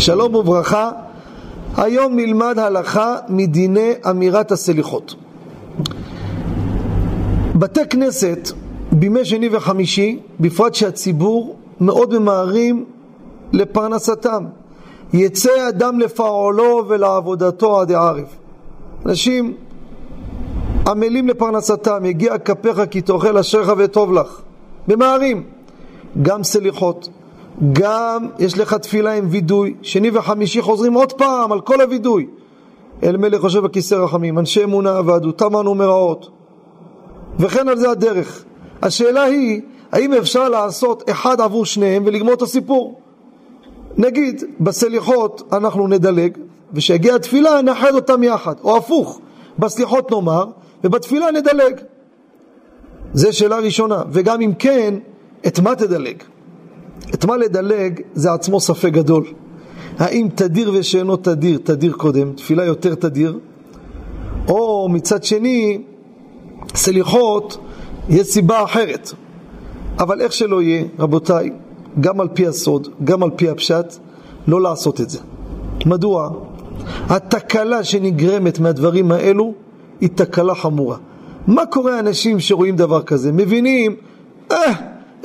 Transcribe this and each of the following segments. שלום וברכה. היום נלמד הלכה מדיני אמירת הסליחות. בתי כנסת בימי שני וחמישי, בפרט שהציבור מאוד ממהרים לפרנסתם. יצא אדם לפעולו ולעבודתו עד הערב. אנשים עמלים לפרנסתם, יגיע כפיך כי תאכל אשריך וטוב לך. ממהרים. גם סליחות, גם יש לך תפילה עם וידוי. שני וחמישי חוזרים עוד פעם על כל הוידוי. אל מלך יושב בכיסא רחמים, אנשי אמונה עבדו, תמנו מרעות, וכן על זה הדרך. השאלה היא, האם אפשר לעשות אחד עבור שניהם ולגמור את הסיפור? נגיד בסליחות אנחנו נדלג, ושהגיע התפילה נאחד אותם יחד, או הפוך, בסליחות נאמר ובתפילה נדלג. זה שאלה ראשונה. וגם אם כן, את מה תדלג? את מה לדלג זה עצמו ספק גדול. האם תדיר ושאינו תדיר, תדיר קודם, תפילה יותר תדיר, או מצד שני סליחות יש סיבה אחרת. אבל איך שלא יהיה, רבותיי, גם על פי הסוד, גם על פי הפשט, לא לעשות את זה. מדוע? התקלה שנגרמת מהדברים האלו היא תקלה חמורה. מה קורה אנשים שרואים דבר כזה? מבינים,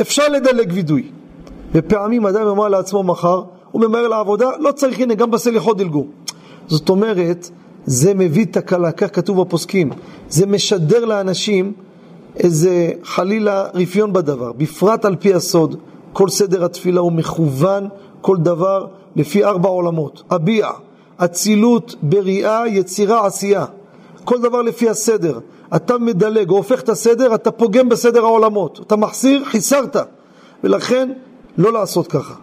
אפשר לדלג וידוי. ופעמים אדם אומר לעצמו מחר, הוא ממהר לעבודה, לא צריך, הנה גם בסליחות דלגו. זאת אומרת, זה מביא תקלה, כך כתוב בפוסקים. זה משדר לאנשים איזה חלילה רפיון בדבר, בפרט על פי הסוד. כל סדר התפילה הוא מכוון, כל דבר לפי ארבע עולמות: הביאה, הצילות, בריאה, יצירה, עשייה. כל דבר לפי הסדר. אתה מדלג או הופך את הסדר, אתה פוגם בסדר העולמות, אתה מחסיר, חיסרת. ולכן לא לעשות ככה.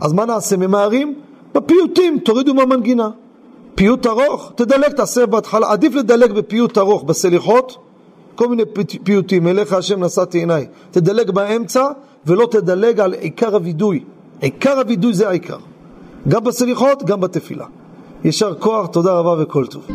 אז מה נעשה? ממהרים? בפיוטים תורידו מהמנגינה. פיוט ארוך, תדלג, תעשה בהתחלה. עדיף לדלג בפיוט ארוך בסליחות, כל מיני פיוטים, אליך השם נשאתי עיניי, תדלג באמצע, ולא תדלג על עיקר הוידוי. עיקר הוידוי זה העיקר, גם בסליחות, גם בתפילה. ישר כוח, תודה רבה וכל טוב.